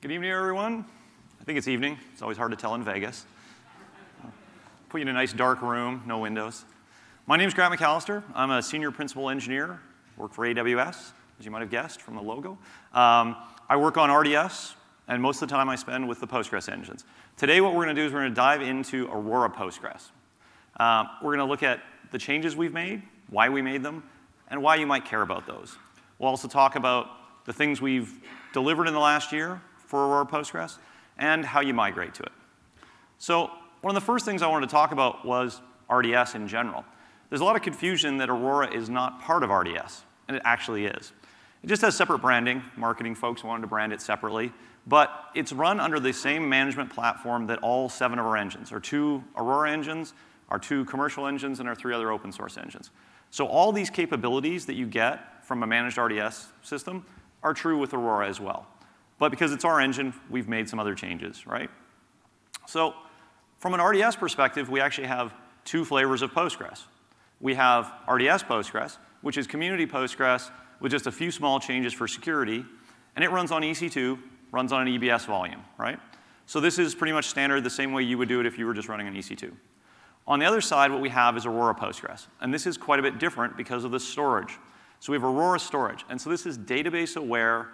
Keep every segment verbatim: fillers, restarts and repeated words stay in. Good evening, everyone. I think it's evening. It's always hard to tell in Vegas. Put you in a nice dark room, no windows. My name is Grant McAllister. I'm a senior principal engineer. Work for A W S, as you might have guessed from the logo. Um, I work on R D S, and most of the time I spend with the Postgres engines. Today, what we're going to do is we're going to dive into Aurora Postgres. Um, we're going to look at the changes we've made, why we made them, and why you might care about those. We'll also talk about the things we've delivered in the last year for Aurora Postgres, and how you migrate to it. So one of the first things I wanted to talk about was R D S in general. There's a lot of confusion that Aurora is not part of R D S, and it actually is. It just has separate branding. Marketing folks wanted to brand it separately. But it's run under the same management platform that all seven of our engines, our two Aurora engines, our two commercial engines, and our three other open source engines. So all these capabilities that you get from a managed R D S system are true with Aurora as well. But because it's our engine, we've made some other changes, right? So from an R D S perspective, we actually have two flavors of Postgres. We have R D S Postgres, which is community Postgres with just a few small changes for security. And it runs on E C two, runs on an E B S volume, right? So this is pretty much standard the same way you would do it if you were just running an E C two. On the other side, what we have is Aurora Postgres. And this is quite a bit different because of the storage. So we have Aurora storage. And so this is database-aware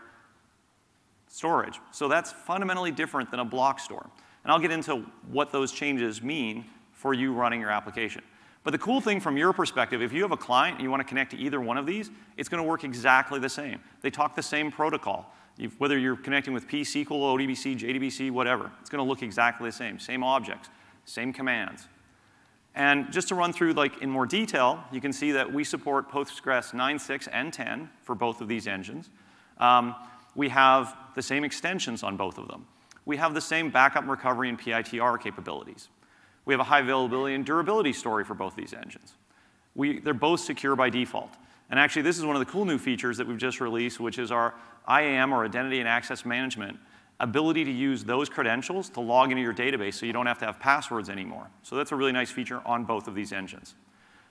storage. So that's fundamentally different than a block store. And I'll get into what those changes mean for you running your application. But the cool thing from your perspective, if you have a client and you want to connect to either one of these, it's going to work exactly the same. They talk the same protocol. You've, whether you're connecting with P S Q L, O D B C, J D B C, whatever, it's going to look exactly the same. Same objects, same commands. And just to run through like in more detail, you can see that we support Postgres nine, six, and ten for both of these engines. Um, we have the same extensions on both of them. We have the same backup recovery and P I T R capabilities. We have a high availability and durability story for both these engines. We, they're both secure by default. And actually, this is one of the cool new features that we've just released, which is our I A M, or Identity and Access Management, ability to use those credentials to log into your database so you don't have to have passwords anymore. So that's a really nice feature on both of these engines.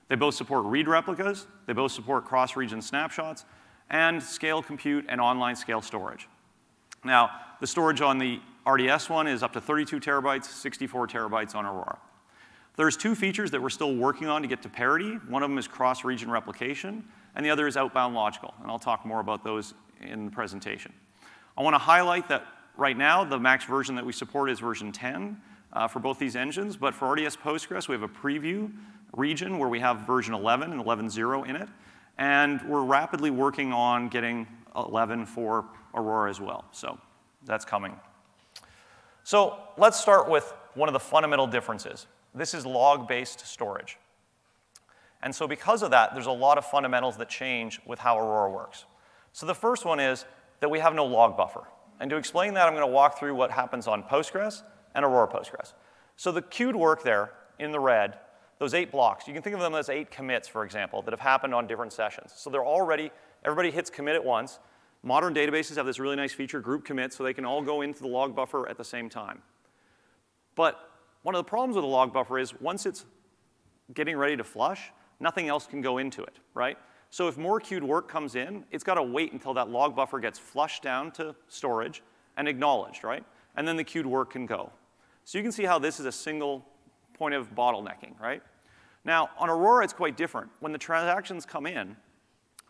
They both support read replicas. They both support cross-region snapshots, and scale compute and online scale storage. Now, the storage on the R D S one is up to thirty-two terabytes, sixty-four terabytes on Aurora. There's two features that we're still working on to get to parity. One of them is cross-region replication, and the other is outbound logical. And I'll talk more about those in the presentation. I want to highlight that right now, the max version that we support is version ten uh, for both these engines. But for R D S Postgres, we have a preview region where we have version eleven and eleven point zero in it. And we're rapidly working on getting eleven for Aurora as well. So that's coming. So let's start with one of the fundamental differences. This is log-based storage. And so because of that, there's a lot of fundamentals that change with how Aurora works. So the first one is that we have no log buffer. And to explain that, I'm going to walk through what happens on Postgres and Aurora Postgres. So the queued work there in the red, those eight blocks, you can think of them as eight commits, for example, that have happened on different sessions. So they're already, everybody hits commit at once. Modern databases have this really nice feature, group commit, so they can all go into the log buffer at the same time. But one of the problems with the log buffer is once it's getting ready to flush, nothing else can go into it, right? So if more queued work comes in, it's got to wait until that log buffer gets flushed down to storage and acknowledged, right? And then the queued work can go. So you can see how this is a single point of bottlenecking, right? Now, on Aurora, it's quite different. When the transactions come in,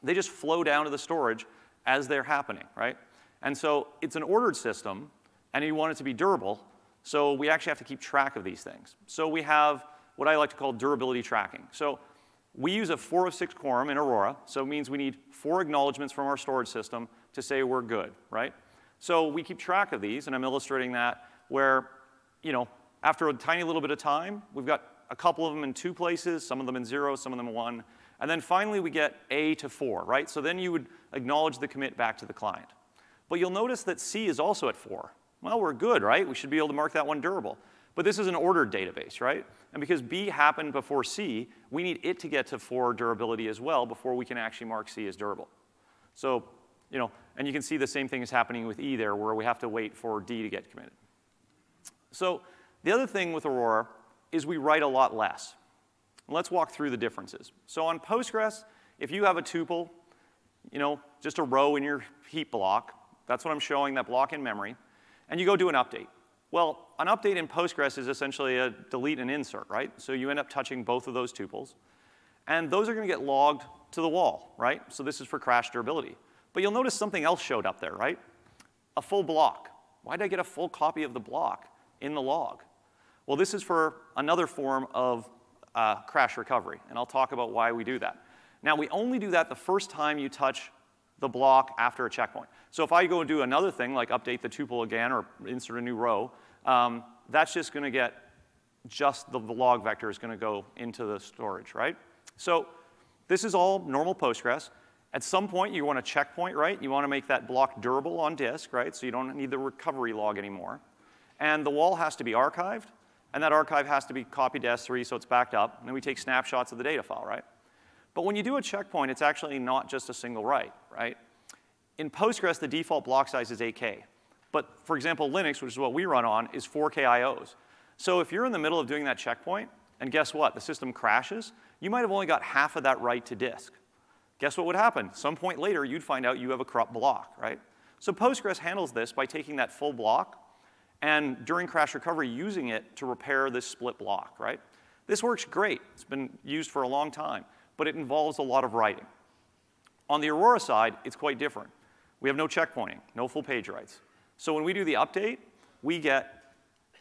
they just flow down to the storage as they're happening, right? And so it's an ordered system, and you want it to be durable, so we actually have to keep track of these things. So we have what I like to call durability tracking. So we use a four of six quorum in Aurora, so it means we need four acknowledgments from our storage system to say we're good, right? So we keep track of these, and I'm illustrating that where, you know, after a tiny little bit of time, we've got a couple of them in two places, some of them in zero, some of them in one. And then finally, we get A to four, right? So then you would acknowledge the commit back to the client. But you'll notice that C is also at four. Well, we're good, right? We should be able to mark that one durable. But this is an ordered database, right? And because B happened before C, we need it to get to four durability as well before we can actually mark C as durable. So, you know, and you can see the same thing is happening with E there, where we have to wait for D to get committed. So the other thing with Aurora is we write a lot less. Let's walk through the differences. So on Postgres, if you have a tuple, you know, just a row in your heap block, that's what I'm showing, that block in memory. and you go do an update. Well, an update in Postgres is essentially a delete and insert, right? So you end up touching both of those tuples. And those are going to get logged to the wall, right? So this is for crash durability. But you'll notice something else showed up there, right? A full block. Why did I get a full copy of the block in the log? Well, this is for another form of uh, crash recovery, and I'll talk about why we do that. Now, we only do that the first time you touch the block after a checkpoint. So if I go and do another thing, like update the tuple again or insert a new row, um, that's just going to get just the, the log vector is going to go into the storage, right? So this is all normal Postgres. At some point, you want a checkpoint, right? You want to make that block durable on disk, right? So you don't need the recovery log anymore. And the wall has to be archived, and that archive has to be copied to S three so it's backed up. And then we take snapshots of the data file, right? But when you do a checkpoint, it's actually not just a single write, right? In Postgres, the default block size is eight K. But for example, Linux, which is what we run on, is four K I Os. So if you're in the middle of doing that checkpoint, and guess what? The system crashes, you might have only got half of that write to disk. Guess what would happen? Some point later, you'd find out you have a corrupt block, right? So Postgres handles this by taking that full block and during crash recovery using it to repair this split block, right? This works great. It's been used for a long time, but it involves a lot of writing. On the Aurora side, it's quite different. We have no checkpointing, no full page writes. So when we do the update, we get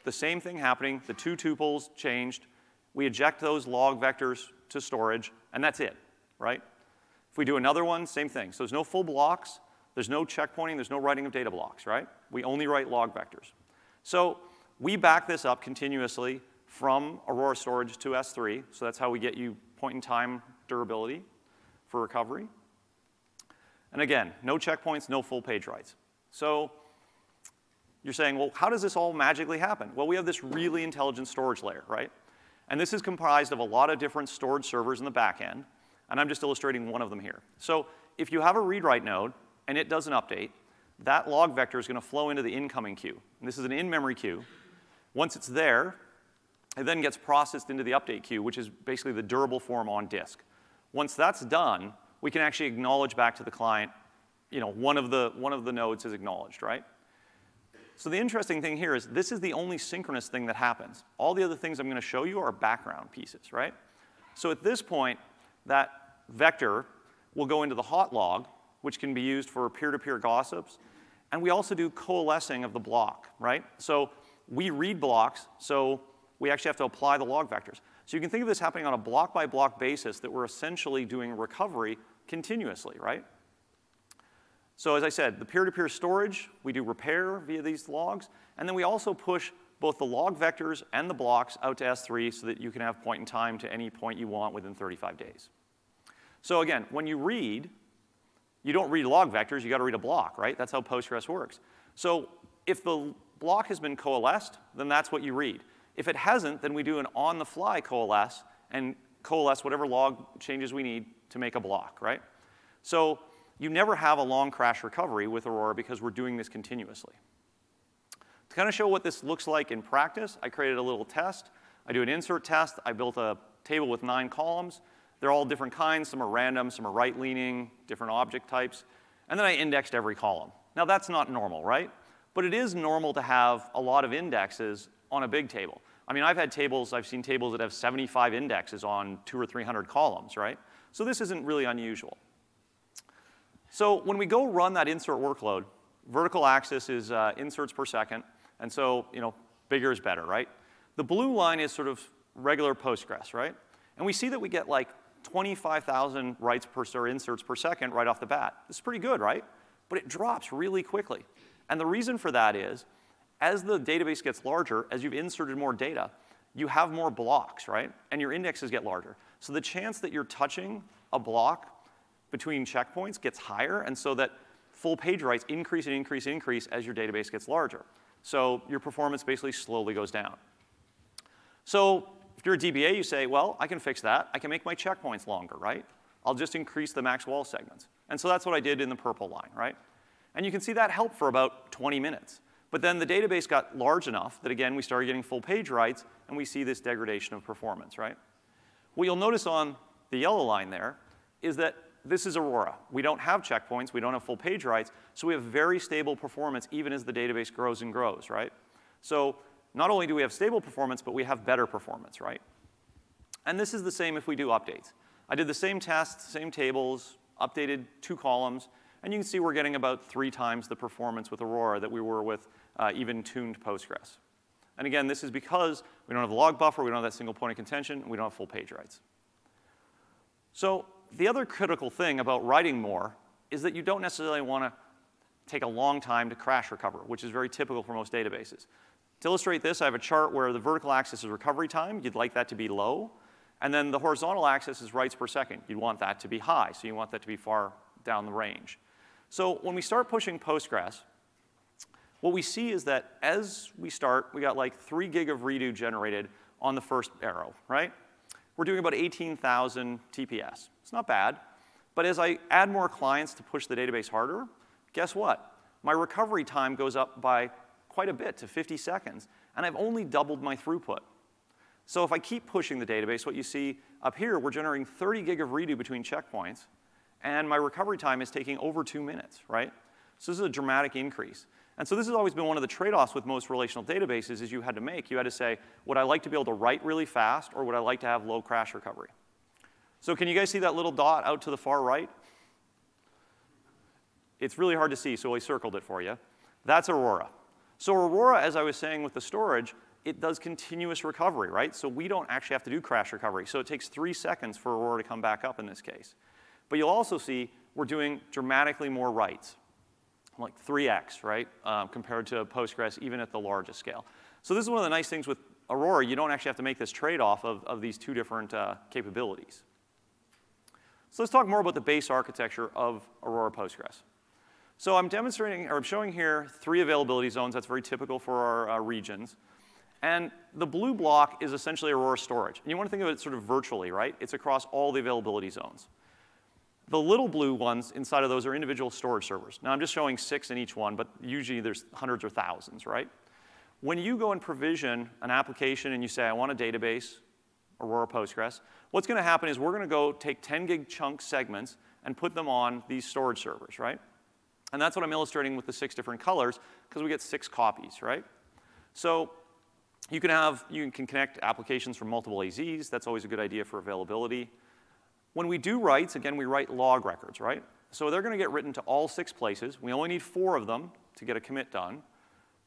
the same thing happening, the two tuples changed, we eject those log vectors to storage, and that's it, right? If we do another one, same thing. So there's no full blocks, there's no checkpointing, there's no writing of data blocks, right? We only write log vectors. So we back this up continuously from Aurora storage to S three, so that's how we get you point-in-time durability for recovery. And again, no checkpoints, no full page writes. So you're saying, well, how does this all magically happen? Well, we have this really intelligent storage layer, right? And this is comprised of a lot of different storage servers in the back end, and I'm just illustrating one of them here. So if you have a read-write node and it does an update, that log vector is going to flow into the incoming queue. And this is an in-memory queue. Once it's there, it then gets processed into the update queue, which is basically the durable form on disk. Once that's done, we can actually acknowledge back to the client, you know, one of the, one of the nodes is acknowledged, right? So the interesting thing here is this is the only synchronous thing that happens. All the other things I'm going to show you are background pieces, right? So at this point, that vector will go into the hot log, which can be used for peer-to-peer gossips. And we also do coalescing of the block, right? So we read blocks, so we actually have to apply the log vectors. So you can think of this happening on a block-by-block basis that we're essentially doing recovery continuously, right? So as I said, the peer-to-peer storage, we do repair via these logs, and then we also push both the log vectors and the blocks out to S three so that you can have point in time to any point you want within thirty-five days. So again, when you read, you don't read log vectors, you got to read a block, right? That's how Postgres works. So if the block has been coalesced, then that's what you read. If it hasn't, then we do an on-the-fly coalesce and coalesce whatever log changes we need to make a block, right? So you never have a long crash recovery with Aurora because we're doing this continuously. To kind of show what this looks like in practice, I created a little test. I do an insert test. I built a table with nine columns. They're all different kinds. Some are random, some are right-leaning, different object types. And then I indexed every column. Now, that's not normal, right? But it is normal to have a lot of indexes on a big table. I mean, I've had tables, I've seen tables that have seventy-five indexes on two or three hundred columns, right? So this isn't really unusual. So when we go run that insert workload, vertical axis is uh, inserts per second. And so, you know, bigger is better, right? The blue line is sort of regular Postgres, right? And we see that we get like twenty-five thousand writes per or inserts per second right off the bat. It's pretty good, right? But it drops really quickly. And the reason for that is, as the database gets larger, as you've inserted more data, you have more blocks, right? And your indexes get larger. So the chance that you're touching a block between checkpoints gets higher, and so that full page writes increase and increase and increase as your database gets larger. So your performance basically slowly goes down. So if you're a D B A, you say, well, I can fix that. I can make my checkpoints longer, right? I'll just increase the max wall segments. And so that's what I did in the purple line, right? And you can see that helped for about twenty minutes. But then the database got large enough that, again, we started getting full page writes, and we see this degradation of performance, right? What you'll notice on the yellow line there is that this is Aurora. We don't have checkpoints. We don't have full page writes. So we have very stable performance even as the database grows and grows, right? So not only do we have stable performance, but we have better performance, right? And this is the same if we do updates. I did the same tests, same tables, updated two columns. And you can see we're getting about three times the performance with Aurora that we were with uh, even tuned Postgres. And again, this is because we don't have the log buffer, we don't have that single point of contention, and we don't have full page writes. So the other critical thing about writing more is that you don't necessarily want to take a long time to crash recover, which is very typical for most databases. To illustrate this, I have a chart where the vertical axis is recovery time. You'd like that to be low. And then the horizontal axis is writes per second. You'd want that to be high, so you want that to be far down the range. So when we start pushing Postgres, what we see is that as we start, we got like three gig of redo generated on the first arrow, right? We're doing about eighteen thousand T P S. It's not bad. But as I add more clients to push the database harder, guess what? My recovery time goes up by quite a bit to fifty seconds, and I've only doubled my throughput. So if I keep pushing the database, what you see up here, we're generating thirty gig of redo between checkpoints. And my recovery time is taking over two minutes, right? So this is a dramatic increase. And so this has always been one of the trade-offs with most relational databases is you had to make. You had to say, would I like to be able to write really fast, or would I like to have low crash recovery? So can you guys see that little dot out to the far right? It's really hard to see, so I circled it for you. That's Aurora. So Aurora, as I was saying with the storage, it does continuous recovery, right? So we don't actually have to do crash recovery. So it takes three seconds for Aurora to come back up in this case. But you'll also see we're doing dramatically more writes, like three X, right, um, compared to Postgres, even at the largest scale. So this is one of the nice things with Aurora. You don't actually have to make this trade-off of, of these two different uh, capabilities. So let's talk more about the base architecture of Aurora Postgres. So I'm demonstrating, or I'm showing here three availability zones. That's very typical for our uh, regions. And the blue block is essentially Aurora storage. And you want to think of it sort of virtually, right? It's across all the availability zones. The little blue ones inside of those are individual storage servers. Now, I'm just showing six in each one, but usually there's hundreds or thousands, right? When you go and provision an application and you say, I want a database, Aurora Postgres, what's going to happen is we're going to go take ten gig chunk segments and put them on these storage servers, right? And that's what I'm illustrating with the six different colors, because we get six copies, right? So you can have, you can connect applications from multiple A Zs. That's always a good idea for availability. When we do writes, again, we write log records, right? So they're going to get written to all six places. We only need four of them to get a commit done.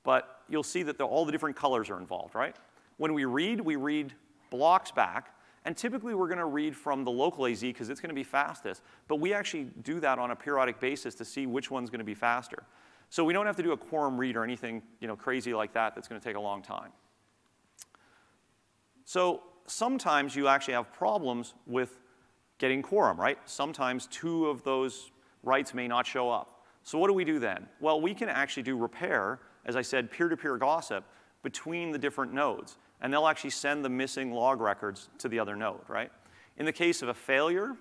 But you'll see that all the different colors are involved, right? When we read, we read blocks back. And typically, we're going to read from the local A Z because it's going to be fastest. But we actually do that on a periodic basis to see which one's going to be faster. So we don't have to do a quorum read or anything, you know, crazy like that that's going to take a long time. So sometimes you actually have problems with getting quorum, right? Sometimes two of those writes may not show up. So what do we do then? Well, we can actually do repair, as I said, peer-to-peer gossip between the different nodes. And they'll actually send the missing log records to the other node, right? In the case of a failure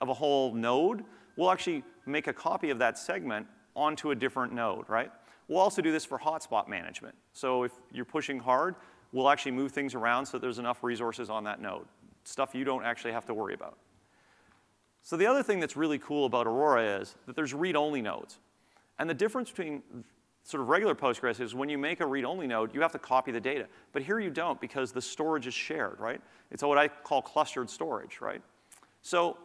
of a whole node, we'll actually make a copy of that segment onto a different node, right? We'll also do this for hotspot management. So if you're pushing hard, we'll actually move things around so that there's enough resources on that node, stuff you don't actually have to worry about. So the other thing that's really cool about Aurora is that there's read-only nodes. And the difference between sort of regular Postgres is when you make a read-only node, you have to copy the data. But here you don't because the storage is shared, right? It's what I call clustered storage, right? So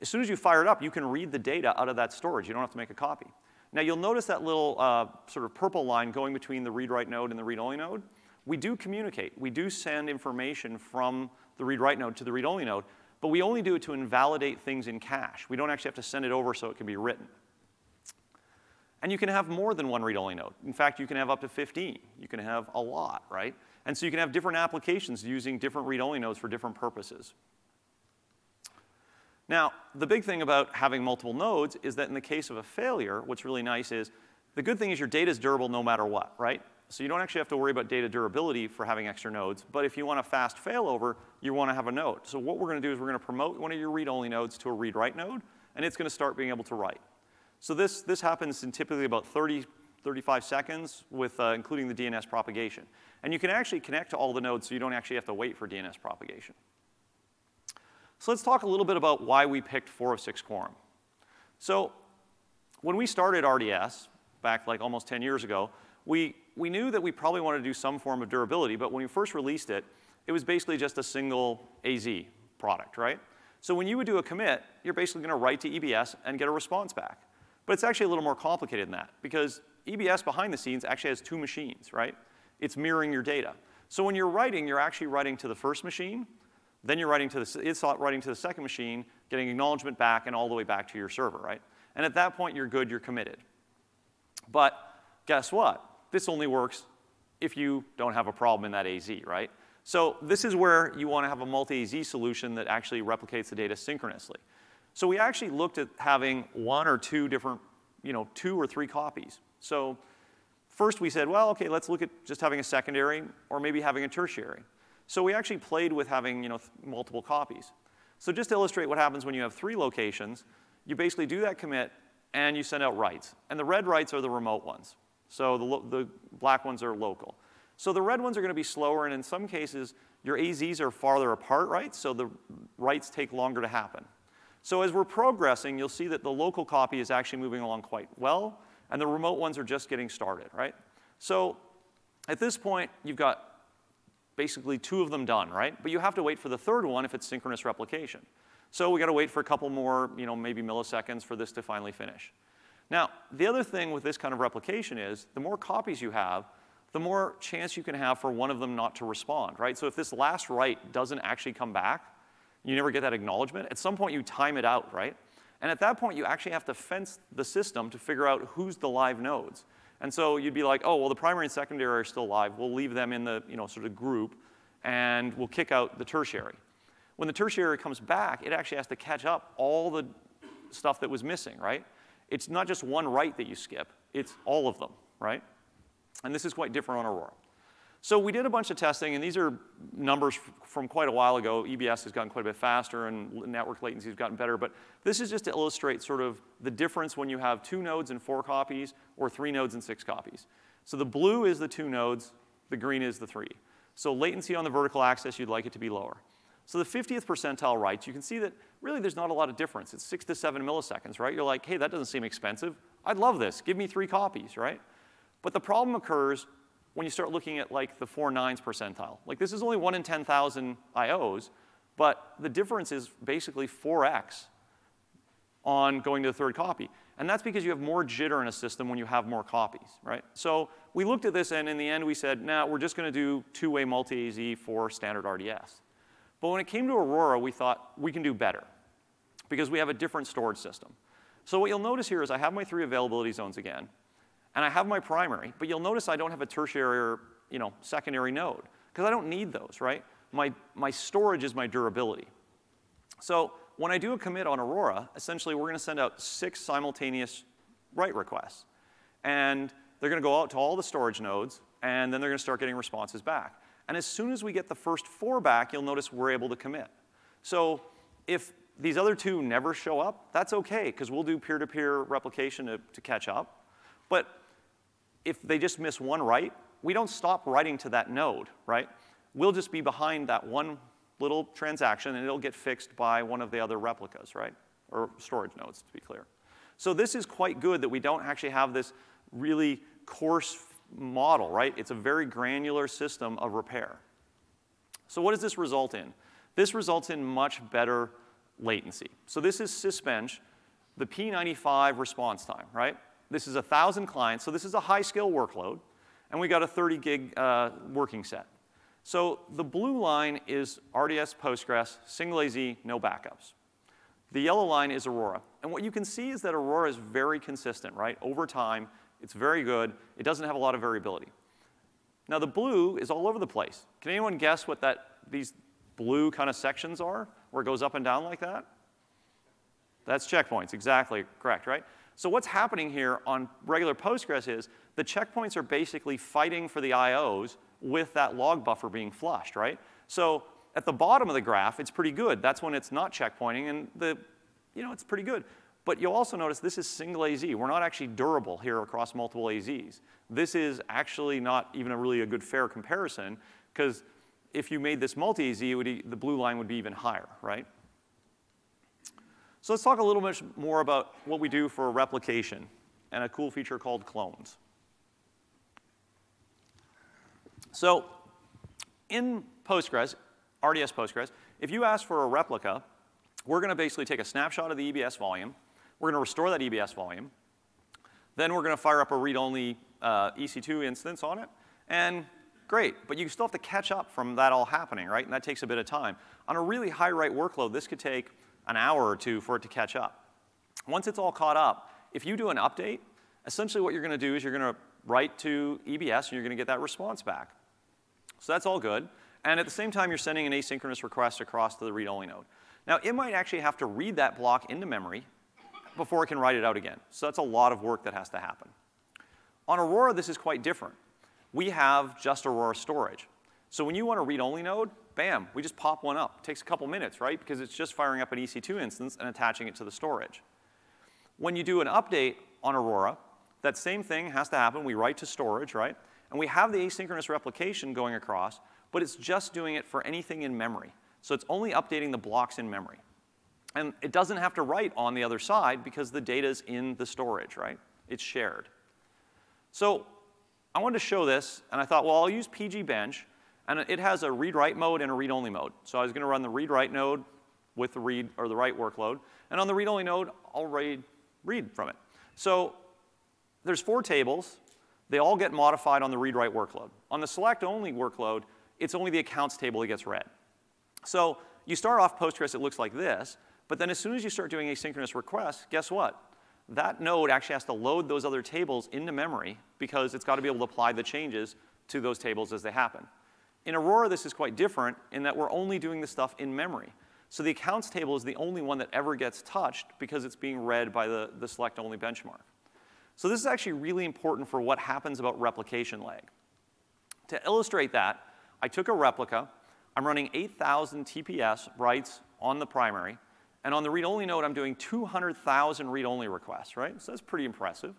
as soon as you fire it up, you can read the data out of that storage. You don't have to make a copy. Now, you'll notice that little uh, sort of purple line going between the read-write node and the read-only node. We do communicate. We do send information from the read-write node to the read-only node. But we only do it to invalidate things in cache. We don't actually have to send it over so it can be written. And you can have more than one read-only node. In fact, you can have up to fifteen. You can have a lot, right? And so you can have different applications using different read-only nodes for different purposes. Now, the big thing about having multiple nodes is that in the case of a failure, what's really nice is the good thing is your data is durable no matter what, right? So you don't actually have to worry about data durability for having extra nodes. But if you want a fast failover, you want to have a node. So what we're going to do is we're going to promote one of your read-only nodes to a read-write node, and it's going to start being able to write. So this, this happens in typically about thirty, thirty-five seconds, with, uh, including the D N S propagation. And you can actually connect to all the nodes, so you don't actually have to wait for D N S propagation. So let's talk a little bit about why we picked four oh six Quorum. So when we started R D S back like almost ten years ago, we, we knew that we probably wanted to do some form of durability, but when we first released it, it was basically just a single A Z product, right? So when you would do a commit, you're basically going to write to E B S and get a response back. But it's actually a little more complicated than that, because E B S behind the scenes actually has two machines, right? It's mirroring your data. So when you're writing, you're actually writing to the first machine, then you're writing to the, it's writing to the second machine, getting acknowledgement back and all the way back to your server, right? And at that point, you're good, you're committed. But guess what? This only works if you don't have a problem in that A Z, right? So this is where you want to have a multi-A Z solution that actually replicates the data synchronously. So we actually looked at having one or two different, you know, two or three copies. So first we said, well, okay, let's look at just having a secondary or maybe having a tertiary. So we actually played with having, you know, multiple copies. So just to illustrate what happens when you have three locations, you basically do that commit and you send out writes. And the red writes are the remote ones. So the, the black ones are local. So the red ones are going to be slower, and in some cases, your A Zs are farther apart, right? So the writes take longer to happen. So as we're progressing, you'll see that the local copy is actually moving along quite well, and the remote ones are just getting started, right? So at this point, you've got basically two of them done, right? But you have to wait for the third one if it's synchronous replication. So we've got to wait for a couple more, you know, maybe milliseconds for this to finally finish. Now, the other thing with this kind of replication is the more copies you have, the more chance you can have for one of them not to respond, right? So if this last write doesn't actually come back, you never get that acknowledgement. At some point, you time it out, right? And at that point, you actually have to fence the system to figure out who's the live nodes. And so you'd be like, oh, well, the primary and secondary are still live. We'll leave them in the, you know, sort of group, and we'll kick out the tertiary. When the tertiary comes back, it actually has to catch up all the stuff that was missing, right? It's not just one write that you skip. It's all of them, right? And this is quite different on Aurora. So we did a bunch of testing, and these are numbers from quite a while ago. E B S has gotten quite a bit faster, and network latency has gotten better. But this is just to illustrate sort of the difference when you have two nodes and four copies, or three nodes and six copies. So the blue is the two nodes. The green is the three. So latency on the vertical axis, you'd like it to be lower. So the fiftieth percentile writes, you can see that really there's not a lot of difference. It's six to seven milliseconds, right? You're like, hey, that doesn't seem expensive. I'd love this. Give me three copies, right? But the problem occurs when you start looking at like the four nines percentile. Like this is only one in ten thousand I Os, but the difference is basically four X on going to the third copy. And that's because you have more jitter in a system when you have more copies, right? So we looked at this, and in the end we said, nah, we're just going to do two-way multi-A Z for standard R D S. But when it came to Aurora, we thought we can do better because we have a different storage system. So what you'll notice here is I have my three availability zones again. And I have my primary, but you'll notice I don't have a tertiary or, you know, secondary node, because I don't need those, right? My, my storage is my durability. So when I do a commit on Aurora, essentially we're going to send out six simultaneous write requests. And they're going to go out to all the storage nodes, and then they're going to start getting responses back. And as soon as we get the first four back, you'll notice we're able to commit. So if these other two never show up, that's OK, because we'll do peer-to-peer replication to, to catch up. But if they just miss one write, we don't stop writing to that node, right? We'll just be behind that one little transaction, and it'll get fixed by one of the other replicas, right? Or storage nodes, to be clear. So this is quite good that we don't actually have this really coarse model, right? It's a very granular system of repair. So what does this result in? This results in much better latency. So this is Sysbench, the P ninety-five response time, right? This is one thousand clients, so this is a high-scale workload, and we got a thirty gig uh, working set. So the blue line is R D S Postgres, single A Z, no backups. The yellow line is Aurora. And what you can see is that Aurora is very consistent, right? Over time, it's very good. It doesn't have a lot of variability. Now, the blue is all over the place. Can anyone guess what that, these blue kind of sections are, where it goes up and down like that? That's checkpoints, exactly correct, right? So what's happening here on regular Postgres is the checkpoints are basically fighting for the I Os with that log buffer being flushed, right? So at the bottom of the graph, it's pretty good. That's when it's not checkpointing, and the, you know, it's pretty good. But you'll also notice this is single A Z. We're not actually durable here across multiple A Zs. This is actually not even a really a good fair comparison, because if you made this multi-A Z, it would, the blue line would be even higher, right? So let's talk a little bit more about what we do for replication and a cool feature called clones. So in Postgres, R D S Postgres, if you ask for a replica, we're going to basically take a snapshot of the E B S volume. We're going to restore that E B S volume. Then we're going to fire up a read-only uh, E C two instance on it. And great, but you still have to catch up from that all happening, right? And that takes a bit of time. On a really high-rate workload, this could take an hour or two for it to catch up. Once it's all caught up, if you do an update, essentially what you're going to do is you're going to write to E B S, and you're going to get that response back. So that's all good. And at the same time, you're sending an asynchronous request across to the read-only node. Now, it might actually have to read that block into memory before it can write it out again. So that's a lot of work that has to happen. On Aurora, this is quite different. We have just Aurora storage. So when you want a read-only node, bam, we just pop one up. It takes a couple minutes, right? Because it's just firing up an E C two instance and attaching it to the storage. When you do an update on Aurora, that same thing has to happen. We write to storage, right? And we have the asynchronous replication going across, but it's just doing it for anything in memory. So it's only updating the blocks in memory. And it doesn't have to write on the other side because the data's in the storage, right? It's shared. So I wanted to show this, and I thought, well, I'll use pgbench, and it has a read-write mode and a read-only mode. So I was going to run the read-write node with the read or the write workload, and on the read-only node, I'll read read from it. So there's four tables. They all get modified on the read-write workload. On the select-only workload, it's only the accounts table that gets read. So you start off Postgres, it looks like this, but then as soon as you start doing asynchronous requests, guess what? That node actually has to load those other tables into memory because it's got to be able to apply the changes to those tables as they happen. In Aurora, this is quite different in that we're only doing this stuff in memory. So the accounts table is the only one that ever gets touched because it's being read by the, the select-only benchmark. So this is actually really important for what happens about replication lag. To illustrate that, I took a replica. I'm running eight thousand T P S writes on the primary. And on the read-only node, I'm doing two hundred thousand read-only requests, right? So that's pretty impressive.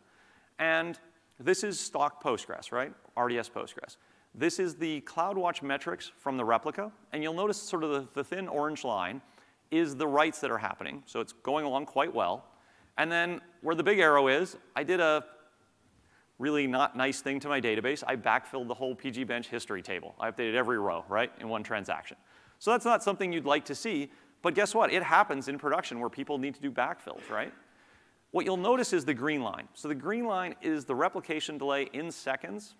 And this is stock Postgres, right? R D S Postgres. This is the CloudWatch metrics from the replica. And you'll notice sort of the, the thin orange line is the writes that are happening. So it's going along quite well. And then where the big arrow is, I did a really not nice thing to my database. I backfilled the whole pgbench history table. I updated every row, right, in one transaction. So that's not something you'd like to see. But guess what? It happens in production where people need to do backfills, right? What you'll notice is the green line. So the green line is the replication delay in seconds.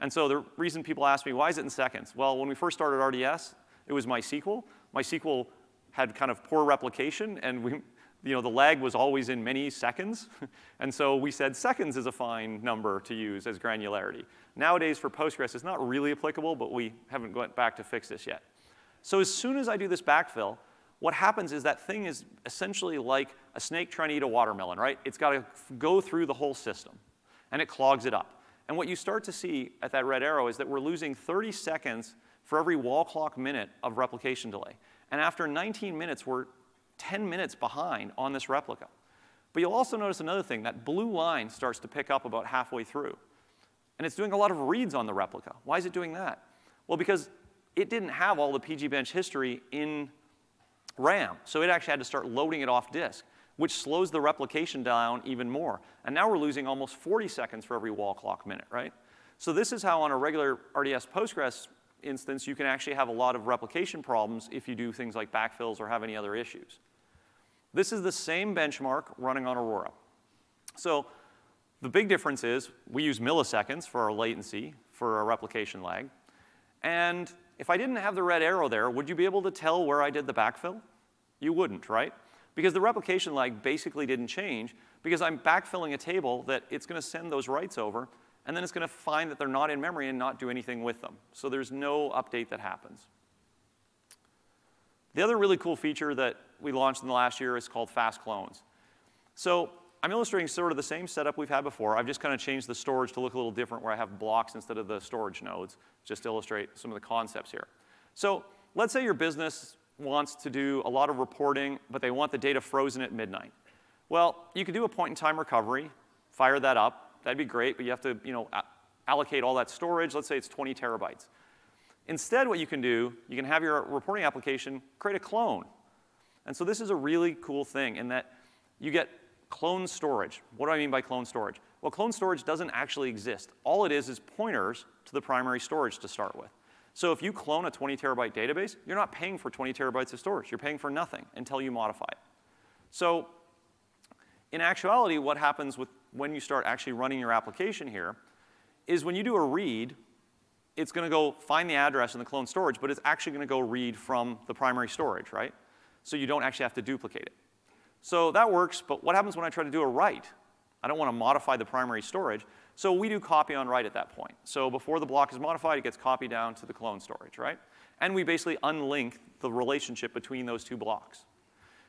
And so the reason people ask me, why is it in seconds? Well, when we first started R D S, it was MySQL. MySQL had kind of poor replication, and we, you know, the lag was always in many seconds. And so we said seconds is a fine number to use as granularity. Nowadays for Postgres, it's not really applicable, but we haven't went back to fix this yet. So as soon as I do this backfill, what happens is that thing is essentially like a snake trying to eat a watermelon, right? It's got to go through the whole system, and it clogs it up. And what you start to see at that red arrow is that we're losing thirty seconds for every wall clock minute of replication delay. And after nineteen minutes, we're ten minutes behind on this replica. But you'll also notice another thing. That blue line starts to pick up about halfway through. And it's doing a lot of reads on the replica. Why is it doing that? Well, because it didn't have all the pgbench history in RAM, so it actually had to start loading it off disk, which slows the replication down even more. And now we're losing almost forty seconds for every wall clock minute, right? So this is how on a regular R D S Postgres instance, you can actually have a lot of replication problems if you do things like backfills or have any other issues. This is the same benchmark running on Aurora. So the big difference is we use milliseconds for our latency for our replication lag. And if I didn't have the red arrow there, would you be able to tell where I did the backfill? You wouldn't, right? Because the replication lag basically didn't change because I'm backfilling a table that it's going to send those writes over, and then it's going to find that they're not in memory and not do anything with them. So there's no update that happens. The other really cool feature that we launched in the last year is called fast clones. So I'm illustrating sort of the same setup we've had before. I've just kind of changed the storage to look a little different where I have blocks instead of the storage nodes, just to illustrate some of the concepts here. So let's say your business wants to do a lot of reporting, but they want the data frozen at midnight. Well, you could do a point-in-time recovery, fire that up. That'd be great, but you have to you know, allocate all that storage. Let's say it's twenty terabytes. Instead, what you can do, you can have your reporting application create a clone. And so this is a really cool thing in that you get clone storage. What do I mean by clone storage? Well, clone storage doesn't actually exist. All it is is pointers to the primary storage to start with. So if you clone a twenty terabyte database, you're not paying for twenty terabytes of storage. You're paying for nothing until you modify it. So in actuality, what happens with when you start actually running your application here is when you do a read, it's going to go find the address in the clone storage, but it's actually going to go read from the primary storage, right? So you don't actually have to duplicate it. So that works, but what happens when I try to do a write? I don't want to modify the primary storage, so we do copy on write at that point. So before the block is modified, it gets copied down to the clone storage, right? And we basically unlink the relationship between those two blocks.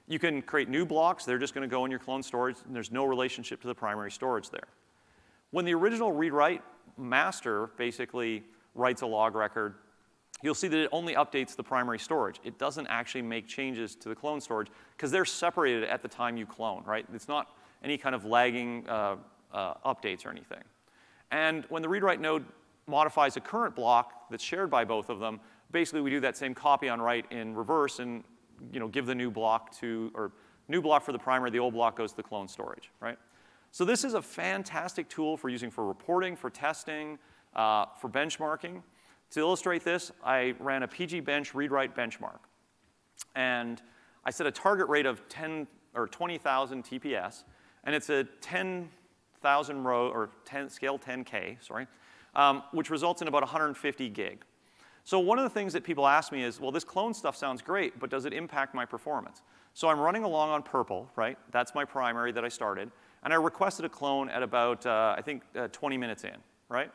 You can create new blocks. They're just going to go in your clone storage, and there's no relationship to the primary storage there. When the original read-write master basically writes a log record, you'll see that it only updates the primary storage. It doesn't actually make changes to the clone storage because they're separated at the time you clone, right? It's not any kind of lagging uh, uh, updates or anything. And when the read-write node modifies a current block that's shared by both of them, basically we do that same copy on write in reverse and, you know, give the new block to, or new block for the primary, the old block goes to the clone storage, right? So this is a fantastic tool for using for reporting, for testing, uh, for benchmarking. To illustrate this, I ran a pgbench read-write benchmark. And I set a target rate of ten or twenty thousand T P S, and it's a ten thousand row, or ten, scale ten K, sorry, um, which results in about one hundred fifty gig. So one of the things that people ask me is, well, this clone stuff sounds great, but does it impact my performance? So I'm running along on purple, right? That's my primary that I started. And I requested a clone at about, uh, I think, uh, twenty minutes in, right?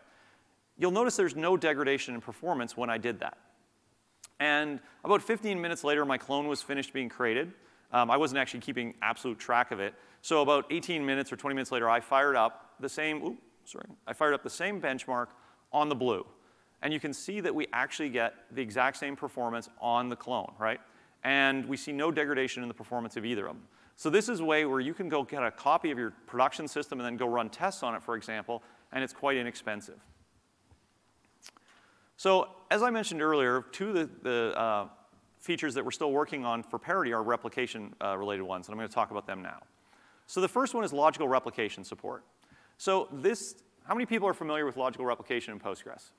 You'll notice there's no degradation in performance when I did that. And about fifteen minutes later, my clone was finished being created. Um, I wasn't actually keeping absolute track of it. So about eighteen minutes or twenty minutes later, I fired up the same, ooh, sorry, I fired up the same benchmark on the blue. And you can see that we actually get the exact same performance on the clone, right? And we see no degradation in the performance of either of them. So this is a way where you can go get a copy of your production system and then go run tests on it, for example, and it's quite inexpensive. So as I mentioned earlier, two of the, the uh, features that we're still working on for parity are replication-related uh, ones, and I'm going to talk about them now. So the first one is logical replication support. So this, how many people are familiar with logical replication in Postgres?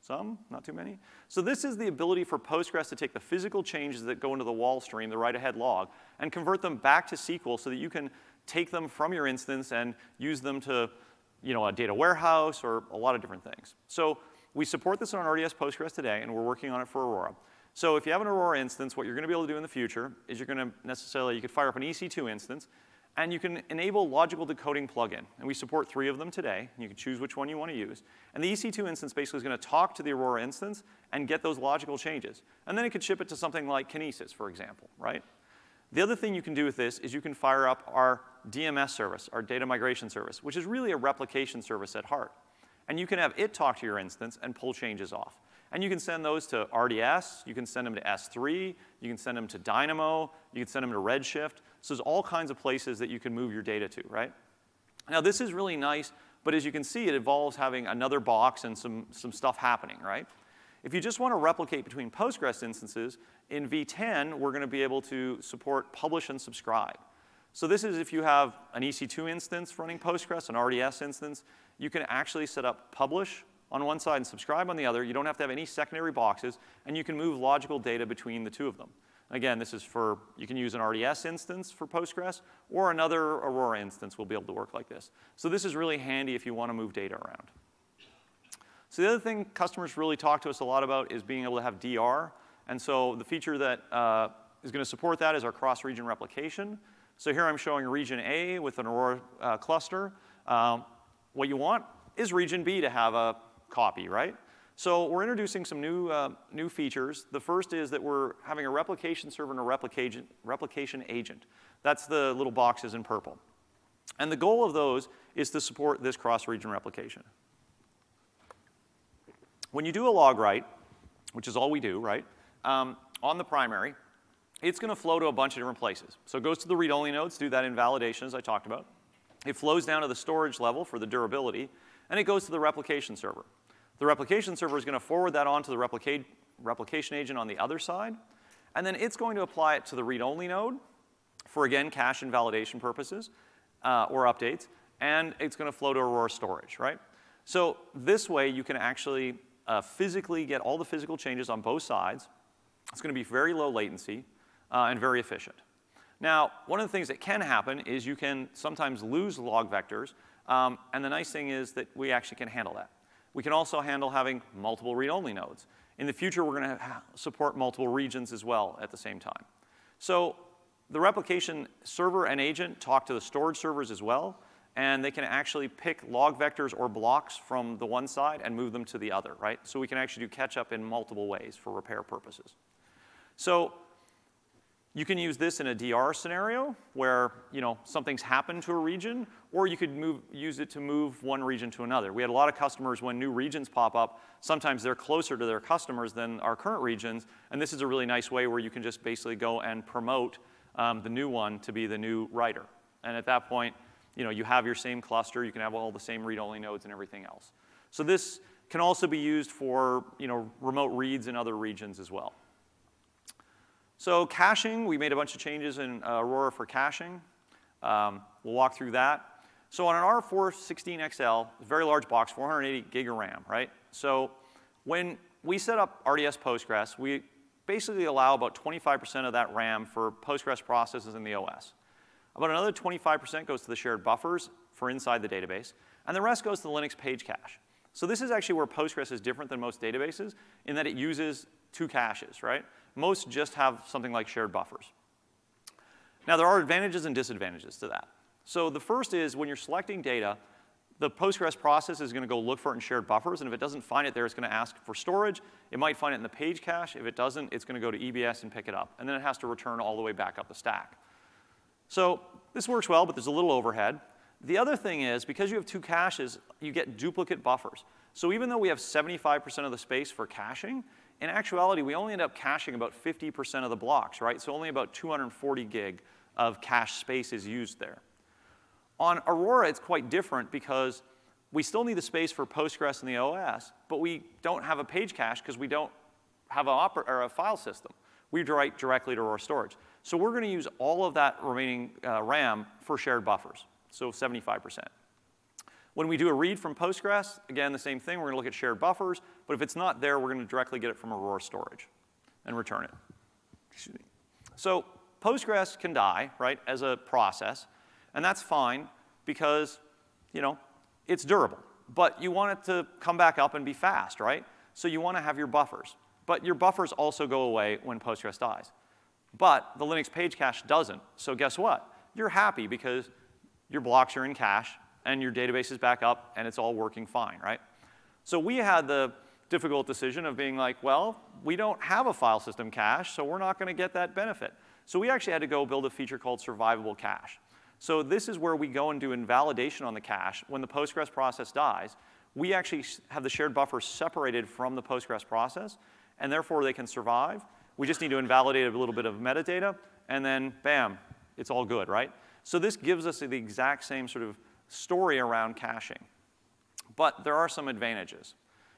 Some, not too many. So this is the ability for Postgres to take the physical changes that go into the wall stream, the write-ahead log, and convert them back to S Q L so that you can take them from your instance and use them to, you know, a data warehouse or a lot of different things. So we support this on R D S Postgres today, and we're working on it for Aurora. So if you have an Aurora instance, what you're going to be able to do in the future is you're going to necessarily, you could fire up an E C two instance, and you can enable logical decoding plugin. And we support three of them today. You can choose which one you want to use. And the E C two instance basically is going to talk to the Aurora instance and get those logical changes. And then it could ship it to something like Kinesis, for example, right? The other thing you can do with this is you can fire up our D M S service, our data migration service, which is really a replication service at heart. And you can have it talk to your instance and pull changes off. And you can send those to R D S, you can send them to S three, you can send them to Dynamo, you can send them to Redshift. So there's all kinds of places that you can move your data to, right? Now this is really nice, but as you can see, it involves having another box and some, some stuff happening, right? If you just want to replicate between Postgres instances, in V ten, we're going to be able to support publish and subscribe. So this is if you have an E C two instance running Postgres, an R D S instance, you can actually set up publish on one side and subscribe on the other. You don't have to have any secondary boxes, and you can move logical data between the two of them. Again, this is for, you can use an R D S instance for Postgres, or another Aurora instance will be able to work like this. So this is really handy if you want to move data around. So the other thing customers really talk to us a lot about is being able to have D R, and so the feature that uh, is going to support that is our cross-region replication. So here I'm showing region A with an Aurora uh, cluster. Um, what you want is region B to have a copy, right? So we're introducing some new, uh, new features. The first is that we're having a replication server and a replication, replication agent. That's the little boxes in purple. And the goal of those is to support this cross-region replication. When you do a log write, which is all we do, right, um, on the primary, it's going to flow to a bunch of different places. So it goes to the read-only nodes, do that invalidation as I talked about. It flows down to the storage level for the durability, and it goes to the replication server. The replication server is going to forward that on to the replication agent on the other side, And then it's going to apply it to the read-only node for, again, cache and validation purposes uh, or updates. And it's going to flow to Aurora storage, right? So this way, you can actually uh, physically get all the physical changes on both sides. It's going to be very low latency uh, and very efficient. Now, one of the things that can happen is you can sometimes lose log vectors. Um, and the nice thing is that we actually can handle that. We can also handle having multiple read-only nodes. In the future, we're going to support multiple regions as well at the same time. So the replication server and agent talk to the storage servers as well. And they can actually pick log vectors or blocks from the one side and move them to the other, right? So we can actually do catch-up in multiple ways for repair purposes. So you can use this in a D R scenario where, you know, something's happened to a region, or you could move, use it to move one region to another. We had a lot of customers when new regions pop up. Sometimes they're closer to their customers than our current regions, and this is a really nice way where you can just basically go and promote um, the new one to be the new writer. And at that point, you know, you have your same cluster. You can have all the same read-only nodes and everything else. So this can also be used for, you know, remote reads in other regions as well. So caching, we made a bunch of changes in uh, Aurora for caching. Um, we'll walk through that. So on an R four sixteen X L, a very large box, four hundred eighty gig of RAM, right? So when we set up R D S Postgres, we basically allow about twenty-five percent of that RAM for Postgres processes in the O S. About another twenty-five percent goes to the shared buffers for inside the database, and the rest goes to the Linux page cache. So this is actually where Postgres is different than most databases in that it uses two caches, right? Most just have something like shared buffers. Now, there are advantages and disadvantages to that. So the first is when you're selecting data, the Postgres process is going to go look for it in shared buffers, and if it doesn't find it there, it's going to ask for storage. It might find it in the page cache. If it doesn't, it's going to go to E B S and pick it up, and then it has to return all the way back up the stack. So this works well, but there's a little overhead. The other thing is, because you have two caches, you get duplicate buffers. So even though we have seventy-five percent of the space for caching, in actuality, we only end up caching about fifty percent of the blocks, right? So only about two hundred forty gig of cache space is used there. On Aurora, it's quite different because we still need the space for Postgres in the O S, but we don't have a page cache because we don't have a, oper or a file system. We write directly to Aurora storage. So we're going to use all of that remaining uh, RAM for shared buffers, so seventy-five percent. When we do a read from Postgres, again, the same thing. We're going to look at shared buffers. But if it's not there, we're going to directly get it from Aurora storage and return it. Excuse me. So Postgres can die, right, as a process. And that's fine because, you know, it's durable. But you want it to come back up and be fast, right? So you want to have your buffers. But your buffers also go away when Postgres dies. But the Linux page cache doesn't. So guess what? You're happy because your blocks are in cache, and your database is back up, and it's all working fine, right? So we had the difficult decision of being like, well, we don't have a file system cache, so we're not going to get that benefit. So we actually had to go build a feature called survivable cache. So this is where we go and do invalidation on the cache. When the Postgres process dies, we actually have the shared buffer separated from the Postgres process, and therefore they can survive. We just need to invalidate a little bit of metadata, and then, bam, it's all good, right? So this gives us the exact same sort of story around caching. But there are some advantages.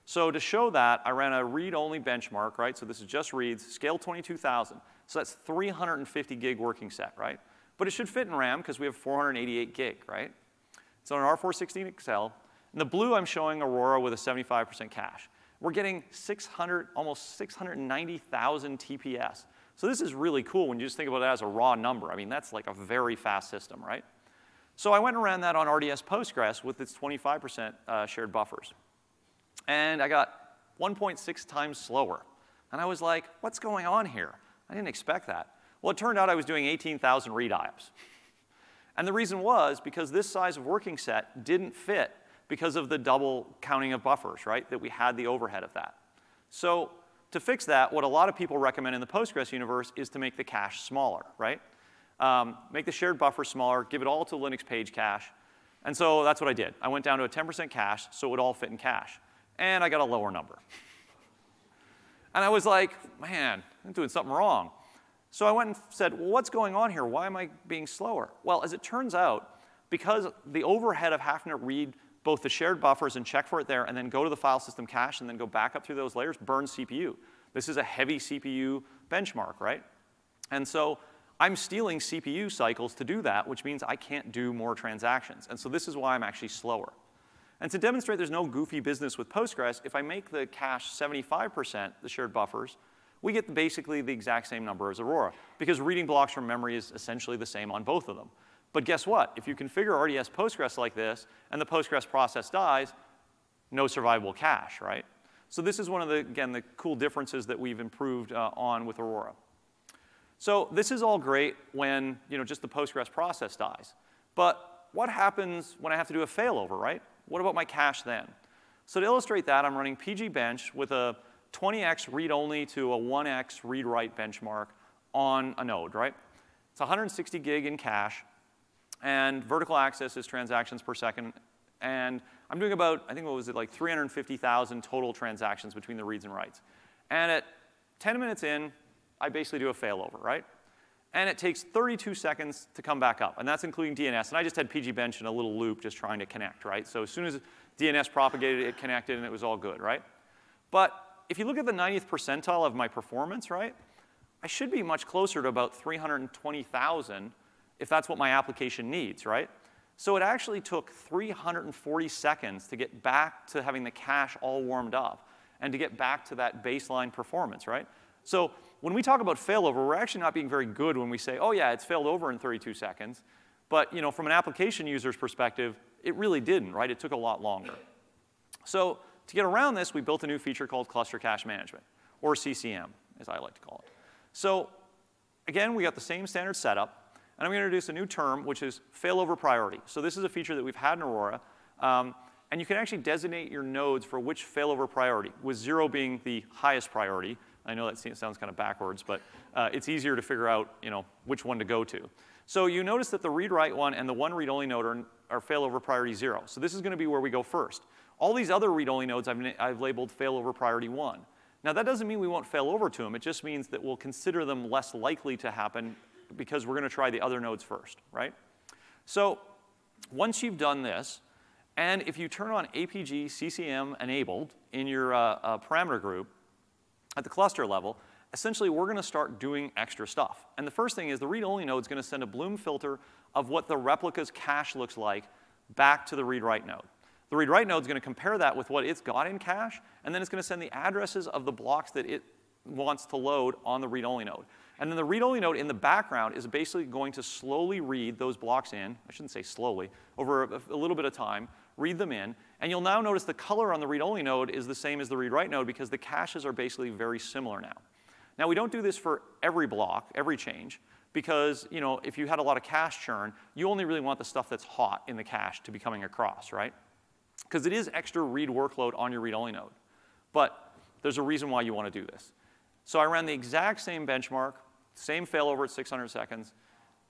So to show that, I ran a read-only benchmark, right? So this is just reads, scale twenty-two thousand. So that's three hundred fifty gig working set, right? But it should fit in RAM because we have four hundred eighty-eight gig, right? It's on an R four sixteen X L. In the blue, I'm showing Aurora with a seventy-five percent cache. We're getting six hundred, almost six hundred ninety thousand T P S. So this is really cool when you just think about it as a raw number. I mean, that's like a very fast system, right? So I went and ran that on R D S Postgres with its twenty-five percent uh, shared buffers. And I got one point six times slower. And I was like, what's going on here? I didn't expect that. Well, it turned out I was doing eighteen thousand read I O P S. And the reason was because this size of working set didn't fit because of the double counting of buffers, right, that we had the overhead of that. So to fix that, what a lot of people recommend in the Postgres universe is to make the cache smaller, right? Um, make the shared buffer smaller, give it all to Linux page cache. And so that's what I did. I went down to a ten percent cache, so it would all fit in cache. And I got a lower number. And I was like, man, I'm doing something wrong. So I went and said, well, what's going on here? Why am I being slower? Well, as it turns out, because the overhead of having to read both the shared buffers and check for it there, and then go to the file system cache, and then go back up through those layers, burn C P U. This is a heavy C P U benchmark, right? And so I'm stealing C P U cycles to do that, which means I can't do more transactions. And so this is why I'm actually slower. And to demonstrate there's no goofy business with Postgres, if I make the cache seventy-five percent, the shared buffers, we get basically the exact same number as Aurora, because reading blocks from memory is essentially the same on both of them. But guess what? If you configure R D S Postgres like this, and the Postgres process dies, no survivable cache, right? So this is one of the, again, the cool differences that we've improved uh, on with Aurora. So this is all great when, you know, just the Postgres process dies. But what happens when I have to do a failover, right? What about my cache then? So to illustrate that, I'm running pgbench with a twenty x read-only to a one x read-write benchmark on a node, right? It's one hundred sixty gig in cache, and vertical access is transactions per second. And I'm doing about, I think what was it, like three hundred fifty thousand total transactions between the reads and writes. And at ten minutes in, I basically do a failover, right? And it takes thirty-two seconds to come back up, and that's including D N S. And I just had pgbench in a little loop just trying to connect, right? So as soon as D N S propagated, it connected, and it was all good, right? But if you look at the ninetieth percentile of my performance, right, I should be much closer to about three hundred twenty thousand if that's what my application needs, right? So it actually took three hundred forty seconds to get back to having the cache all warmed up and to get back to that baseline performance, right? So when we talk about failover, we're actually not being very good when we say, oh yeah, it's failed over in thirty-two seconds. But you know, from an application user's perspective, it really didn't, right? It took a lot longer. So to get around this, we built a new feature called Cluster Cache Management, or C C M, as I like to call it. So again, we got the same standard setup, and I'm going to introduce a new term, which is failover priority. So this is a feature that we've had in Aurora, um, and you can actually designate your nodes for which failover priority, with zero being the highest priority. I know that sounds kind of backwards, but uh, it's easier to figure out, you know, which one to go to. So you notice that the read-write one and the one read-only node are, are failover priority zero. So this is going to be where we go first. All these other read-only nodes I've, I've labeled failover priority one. Now that doesn't mean we won't fail over to them. It just means that we'll consider them less likely to happen because we're going to try the other nodes first, right? So once you've done this, and if you turn on A P G C C M enabled in your uh, uh, parameter group, at the cluster level, essentially we're going to start doing extra stuff. And the first thing is the read-only node is going to send a Bloom filter of what the replica's cache looks like back to the read-write node. The read-write node is going to compare that with what it's got in cache, and then it's going to send the addresses of the blocks that it wants to load on the read-only node. And then the read-only node in the background is basically going to slowly read those blocks in, I shouldn't say slowly, over a, a little bit of time, read them in, and you'll now notice the color on the read-only node is the same as the read-write node because the caches are basically very similar now. Now we don't do this for every block, every change, because you know, if you had a lot of cache churn, you only really want the stuff that's hot in the cache to be coming across, right? Because it is extra read workload on your read-only node. But there's a reason why you want to do this. So I ran the exact same benchmark, same failover at six hundred seconds,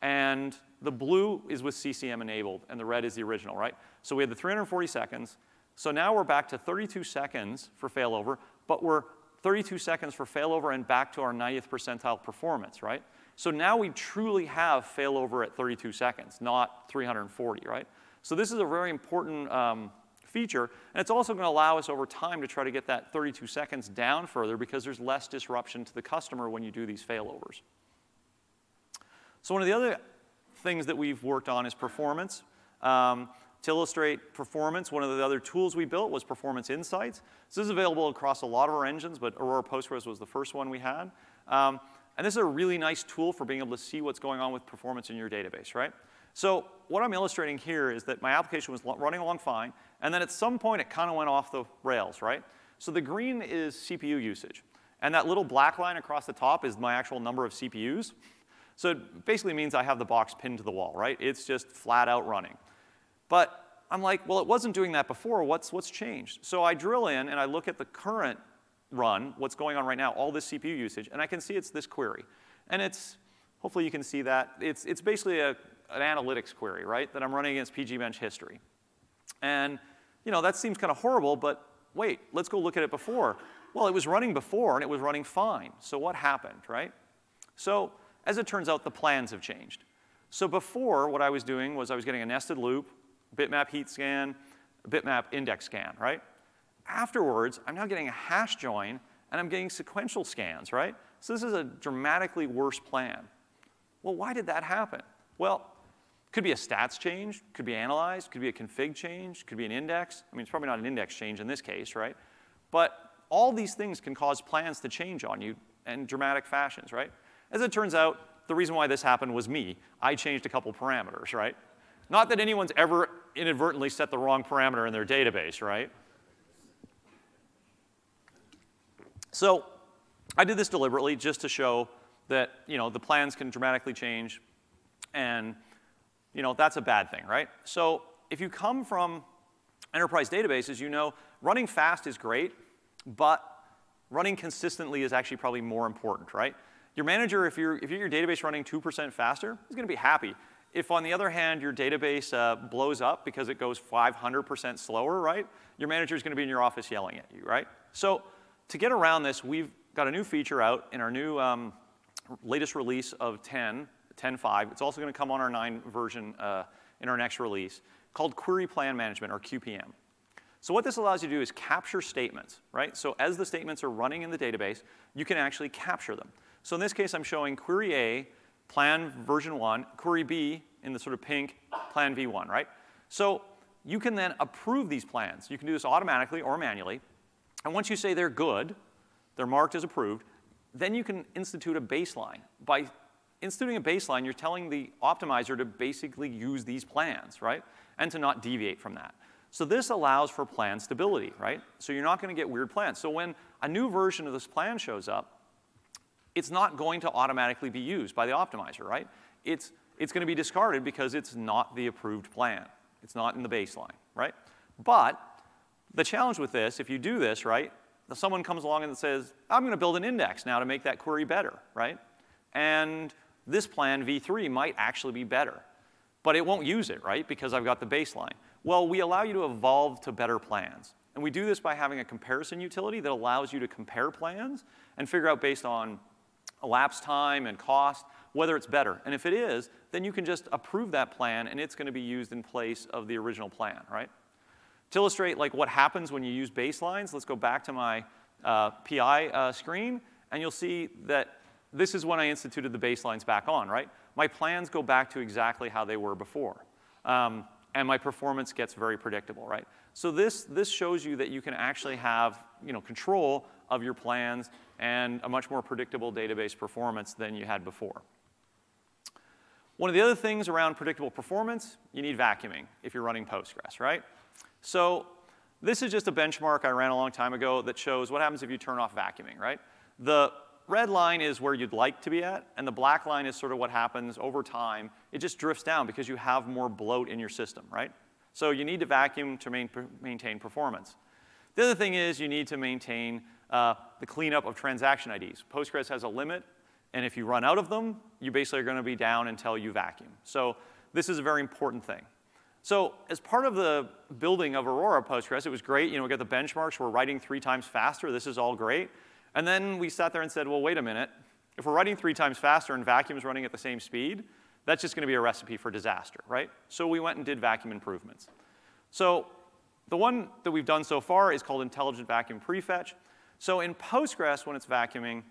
and the blue is with C C M enabled, and the red is the original, right? So we had the three hundred forty seconds. So now we're back to thirty-two seconds for failover, but we're thirty-two seconds for failover and back to our ninetieth percentile performance, right? So now we truly have failover at thirty-two seconds, not three hundred forty, right? So this is a very important um, feature, and it's also going to allow us over time to try to get that thirty-two seconds down further because there's less disruption to the customer when you do these failovers. So one of the other things that we've worked on is performance. Um, to illustrate performance, one of the other tools we built was Performance Insights. So this is available across a lot of our engines, but Aurora Postgres was the first one we had. Um, and this is a really nice tool for being able to see what's going on with performance in your database, right? So what I'm illustrating here is that my application was running along fine, and then at some point it kind of went off the rails, right? So the green is C P U usage, and that little black line across the top is my actual number of C P Us. So it basically means I have the box pinned to the wall, right? It's just flat out running. But I'm like, well, it wasn't doing that before. What's, what's changed? So I drill in, and I look at the current run, what's going on right now, all this C P U usage, and I can see it's this query. And it's, hopefully you can see that, it's, it's basically a an analytics query, right, that I'm running against pgbench history. And, you know, that seems kind of horrible, but wait, let's go look at it before. Well, it was running before, and it was running fine. So what happened, right? So as it turns out, the plans have changed. So before, what I was doing was I was getting a nested loop, bitmap heat scan, bitmap index scan, right? Afterwards, I'm now getting a hash join, and I'm getting sequential scans, right? So this is a dramatically worse plan. Well, why did that happen? Well, could be a stats change, could be analyzed, could be a config change, could be an index. I mean, it's probably not an index change in this case, right? But all these things can cause plans to change on you in dramatic fashions, right? As it turns out, the reason why this happened was me. I changed a couple parameters, right? Not that anyone's ever inadvertently set the wrong parameter in their database, right? So I did this deliberately just to show that, you know, the plans can dramatically change, and, you know, that's a bad thing, right? So if you come from enterprise databases, you know running fast is great, but running consistently is actually probably more important, right? Your manager, if you're, if you're your database running two percent faster, is going to be happy. If, on the other hand, your database uh, blows up because it goes five hundred percent slower, right, your manager is going to be in your office yelling at you, right? So to get around this, we've got a new feature out in our new um, latest release of ten, ten point five. It's also going to come on our nine version uh, in our next release, called Query Plan Management, or Q P M. So what this allows you to do is capture statements, right? So as the statements are running in the database, you can actually capture them. So in this case, I'm showing query A, plan version one, query B in the sort of pink, plan v one, right? So you can then approve these plans. You can do this automatically or manually. And once you say they're good, they're marked as approved, then you can institute a baseline. By instituting a baseline, you're telling the optimizer to basically use these plans, right? And to not deviate from that. So this allows for plan stability, right? So you're not going to get weird plans. So when a new version of this plan shows up, it's not going to automatically be used by the optimizer, right? It's, it's going to be discarded because it's not the approved plan. It's not in the baseline, right? But the challenge with this, if you do this, right, if someone comes along and says, I'm going to build an index now to make that query better, right? And this plan v three might actually be better. But it won't use it, right, because I've got the baseline. Well, we allow you to evolve to better plans. And we do this by having a comparison utility that allows you to compare plans and figure out based on elapsed time and cost whether it's better. And if it is, then you can just approve that plan, and it's going to be used in place of the original plan, right? To illustrate like what happens when you use baselines, let's go back to my uh, P I uh, screen, and you'll see that this is when I instituted the baselines back on, right? My plans go back to exactly how they were before. Um, and my performance gets very predictable, right? So this, this shows you that you can actually have, you know, control of your plans and a much more predictable database performance than you had before. One of the other things around predictable performance, you need vacuuming if you're running Postgres, right? So this is just a benchmark I ran a long time ago that shows what happens if you turn off vacuuming, right? The red line is where you'd like to be at, and the black line is sort of what happens over time. It just drifts down because you have more bloat in your system, right? So you need to vacuum to main, maintain performance. The other thing is you need to maintain uh, the cleanup of transaction I Ds. Postgres has a limit, and if you run out of them, you basically are going to be down until you vacuum. So this is a very important thing. So as part of the building of Aurora Postgres, it was great. You know, we got the benchmarks. We're writing three times faster. This is all great. And then we sat there and said, well, wait a minute. If we're writing three times faster and vacuum's running at the same speed, that's just going to be a recipe for disaster, right? So we went and did vacuum improvements. So the one that we've done so far is called Intelligent Vacuum Prefetch. So in Postgres, when it's vacuuming,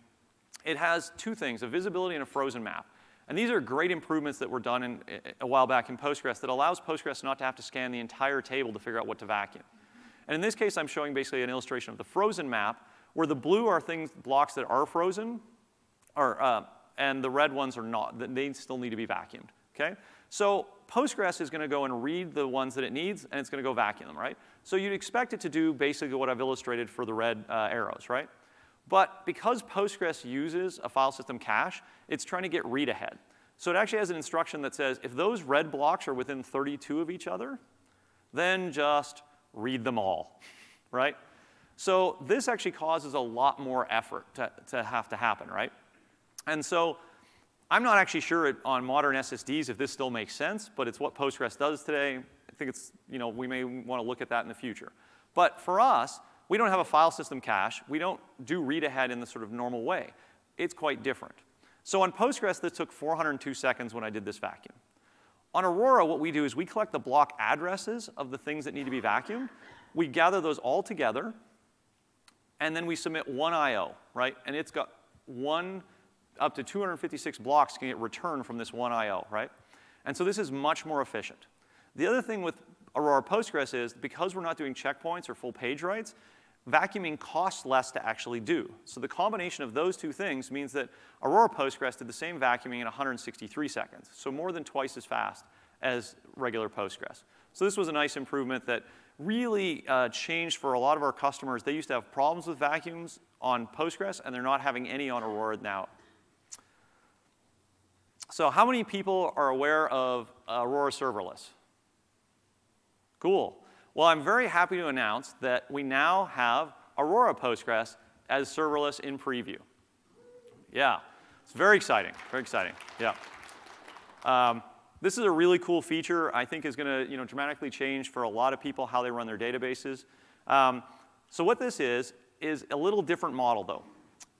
it has two things, a visibility and a frozen map. And these are great improvements that were done in, a while back in Postgres that allows Postgres not to have to scan the entire table to figure out what to vacuum. And in this case, I'm showing basically an illustration of the frozen map, where the blue are things, blocks that are frozen, or, uh, and the red ones are not. They still need to be vacuumed, okay? So Postgres is going to go and read the ones that it needs, and it's going to go vacuum them, right? So you'd expect it to do basically what I've illustrated for the red uh, arrows, right? But because Postgres uses a file system cache, it's trying to get read ahead. So it actually has an instruction that says, if those red blocks are within thirty-two of each other, then just read them all, right? So this actually causes a lot more effort to, to have to happen, right? And so I'm not actually sure it, on modern S S Ds if this still makes sense, but it's what Postgres does today. I think it's, you know, we may want to look at that in the future. But for us, we don't have a file system cache. We don't do read ahead in the sort of normal way. It's quite different. So on Postgres, this took four hundred two seconds when I did this vacuum. On Aurora, what we do is we collect the block addresses of the things that need to be vacuumed. We gather those all together. And then we submit one I O, right? And it's got one, up to two hundred fifty-six blocks can get returned from this one I O, right? And so this is much more efficient. The other thing with Aurora Postgres is, because we're not doing checkpoints or full page writes, vacuuming costs less to actually do. So the combination of those two things means that Aurora Postgres did the same vacuuming in one hundred sixty-three seconds, so more than twice as fast as regular Postgres. So this was a nice improvement that really uh, changed for a lot of our customers. They used to have problems with vacuums on Postgres, and they're not having any on Aurora now. So how many people are aware of Aurora Serverless? Cool. Well, I'm very happy to announce that we now have Aurora Postgres as serverless in preview. Yeah, it's very exciting, very exciting, yeah. Um, this is a really cool feature I think is going to you know, dramatically change for a lot of people how they run their databases. Um, so what this is, is a little different model, though.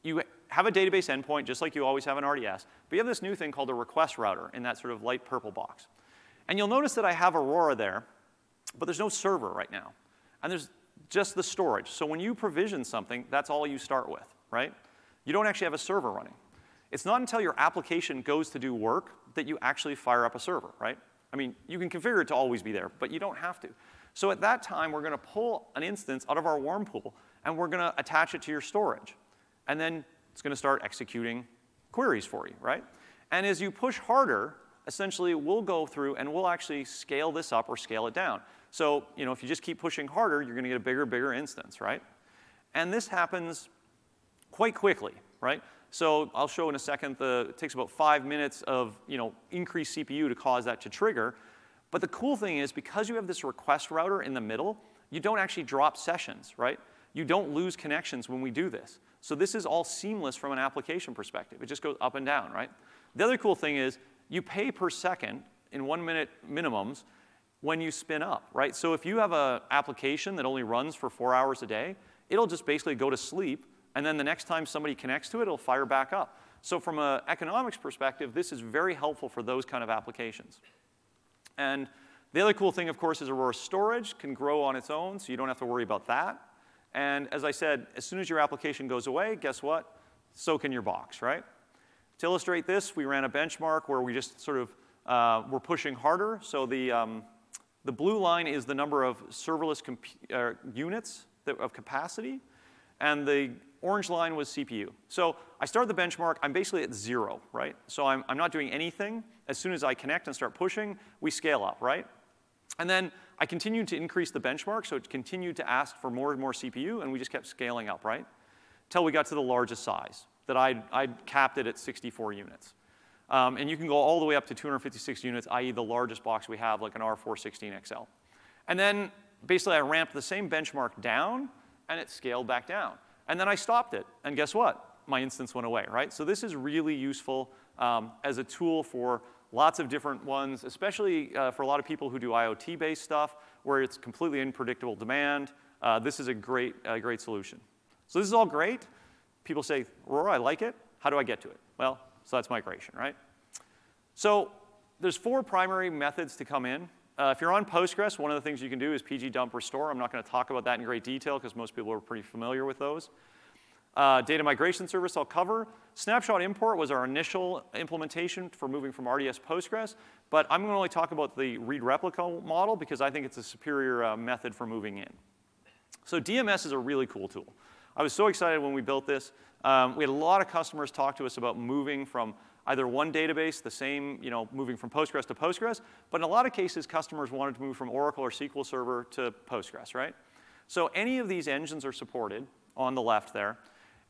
You have a database endpoint, just like you always have an R D S, but you have this new thing called a request router in that sort of light purple box. And you'll notice that I have Aurora there, but there's no server right now. And there's just the storage. So when you provision something, that's all you start with, right? You don't actually have a server running. It's not until your application goes to do work that you actually fire up a server, right? I mean, you can configure it to always be there, but you don't have to. So at that time, we're going to pull an instance out of our warm pool, and we're going to attach it to your storage. And then it's going to start executing queries for you, right? And as you push harder, essentially, we'll go through and we'll actually scale this up or scale it down. So, you know, if you just keep pushing harder, you're going to get a bigger, bigger instance, right? And this happens quite quickly, right? So I'll show in a second, the, it takes about five minutes of, you know, increased C P U to cause that to trigger. But the cool thing is, because you have this request router in the middle, you don't actually drop sessions, right? You don't lose connections when we do this. So this is all seamless from an application perspective. It just goes up and down, right? The other cool thing is, you pay per second in one minute minimums when you spin up, right? So if you have an application that only runs for four hours a day, it'll just basically go to sleep, and then the next time somebody connects to it, it'll fire back up. So from an economics perspective, this is very helpful for those kind of applications. And the other cool thing, of course, is Aurora Storage can grow on its own, so you don't have to worry about that. And as I said, as soon as your application goes away, guess what? So can your box, right? To illustrate this, we ran a benchmark where we just sort of uh, were pushing harder. So the, um, the blue line is the number of serverless comp uh, units that, of capacity, and the orange line was C P U. So I start the benchmark. I'm basically at zero, right? So I'm, I'm not doing anything. As soon as I connect and start pushing, we scale up, right? And then I continued to increase the benchmark, so it continued to ask for more and more C P U, and we just kept scaling up, right? Till we got to the largest size that I'd, I'd capped it at sixty-four units. Um, and you can go all the way up to two hundred fifty-six units, that is the largest box we have, like an R four sixteen X L. And then basically I ramped the same benchmark down, and it scaled back down. And then I stopped it, and guess what? My instance went away, right? So this is really useful um, as a tool for lots of different ones, especially uh, for a lot of people who do IoT-based stuff, where it's completely unpredictable demand. Uh, this is a great, uh, great solution. So this is all great. People say, Aurora, I like it. How do I get to it? Well, so that's migration, right? So there's four primary methods to come in. Uh, if you're on Postgres, one of the things you can do is pgdump restore. I'm not going to talk about that in great detail because most people are pretty familiar with those. Uh, data migration service I'll cover. Snapshot import was our initial implementation for moving from R D S Postgres, but I'm going to only talk about the read replica model because I think it's a superior uh, method for moving in. So D M S is a really cool tool. I was so excited when we built this. Um, we had a lot of customers talk to us about moving from either one database, the same, you know, moving from Postgres to Postgres, but in a lot of cases, customers wanted to move from Oracle or S Q L Server to Postgres, right? So any of these engines are supported on the left there,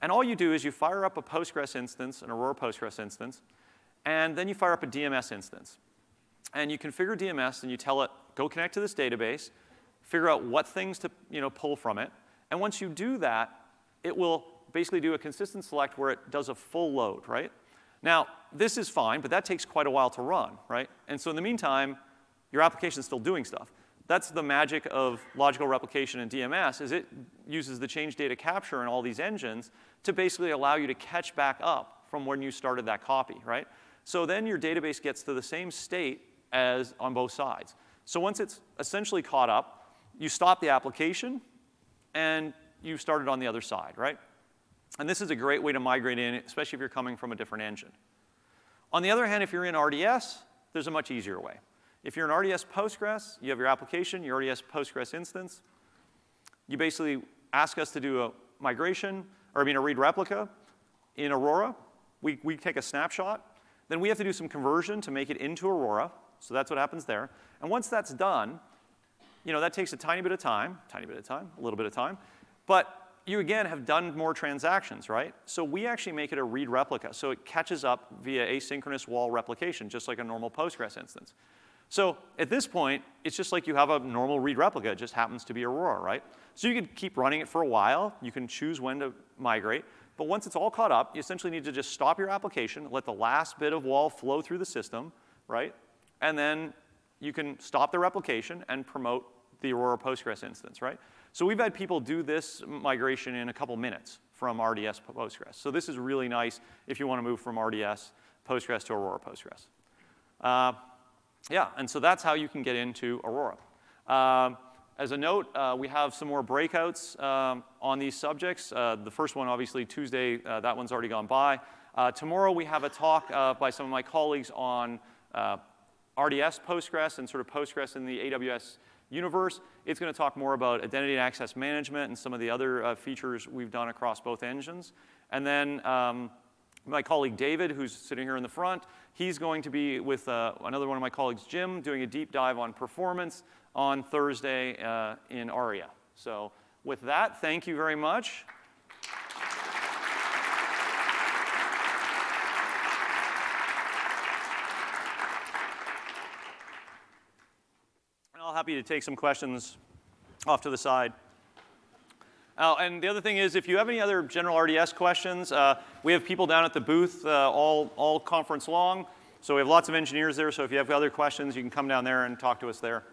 and all you do is you fire up a Postgres instance, an Aurora Postgres instance, and then you fire up a D M S instance. And you configure D M S, and you tell it, go connect to this database, figure out what things to, you know, pull from it, and once you do that, it will basically do a consistent select where it does a full load, right? Now, this is fine, but that takes quite a while to run, right? And so in the meantime, your application is still doing stuff. That's the magic of logical replication in D M S, is it uses the change data capture and all these engines to basically allow you to catch back up from when you started that copy, right? So then your database gets to the same state as on both sides. So once it's essentially caught up, you stop the application, and you started on the other side, right? And this is a great way to migrate in, especially if you're coming from a different engine. On the other hand, if you're in R D S, there's a much easier way. If you're in R D S Postgres, you have your application, your R D S Postgres instance. You basically ask us to do a migration, or I mean a read replica in Aurora. We, we take a snapshot. Then we have to do some conversion to make it into Aurora. So that's what happens there. And once that's done, you know, that takes a tiny bit of time, tiny bit of time, a little bit of time. But you, again, have done more transactions, right? So we actually make it a read replica. So it catches up via asynchronous wall replication, just like a normal Postgres instance. So at this point, it's just like you have a normal read replica. It just happens to be Aurora, right? So you could keep running it for a while. You can choose when to migrate. But once it's all caught up, you essentially need to just stop your application, let the last bit of wall flow through the system, right? And then you can stop the replication and promote the Aurora Postgres instance, right? So we've had people do this migration in a couple minutes from R D S Postgres. So this is really nice if you want to move from R D S Postgres to Aurora Postgres. Uh, yeah, and so that's how you can get into Aurora. Um, As a note, uh, we have some more breakouts um, on these subjects. Uh, the first one, obviously, Tuesday, uh, that one's already gone by. Uh, tomorrow, we have a talk uh, by some of my colleagues on uh, R D S Postgres and sort of Postgres in the A W S universe. It's going to talk more about identity and access management and some of the other uh, features we've done across both engines. And then um, my colleague David, who's sitting here in the front, he's going to be with uh, another one of my colleagues, Jim, doing a deep dive on performance on Thursday uh, in ARIA. So with that, thank you very much. And I'll be happy to take some questions off to the side. Oh, and the other thing is, if you have any other general R D S questions, uh, we have people down at the booth uh, all, all conference long. So we have lots of engineers there. So if you have other questions, you can come down there and talk to us there.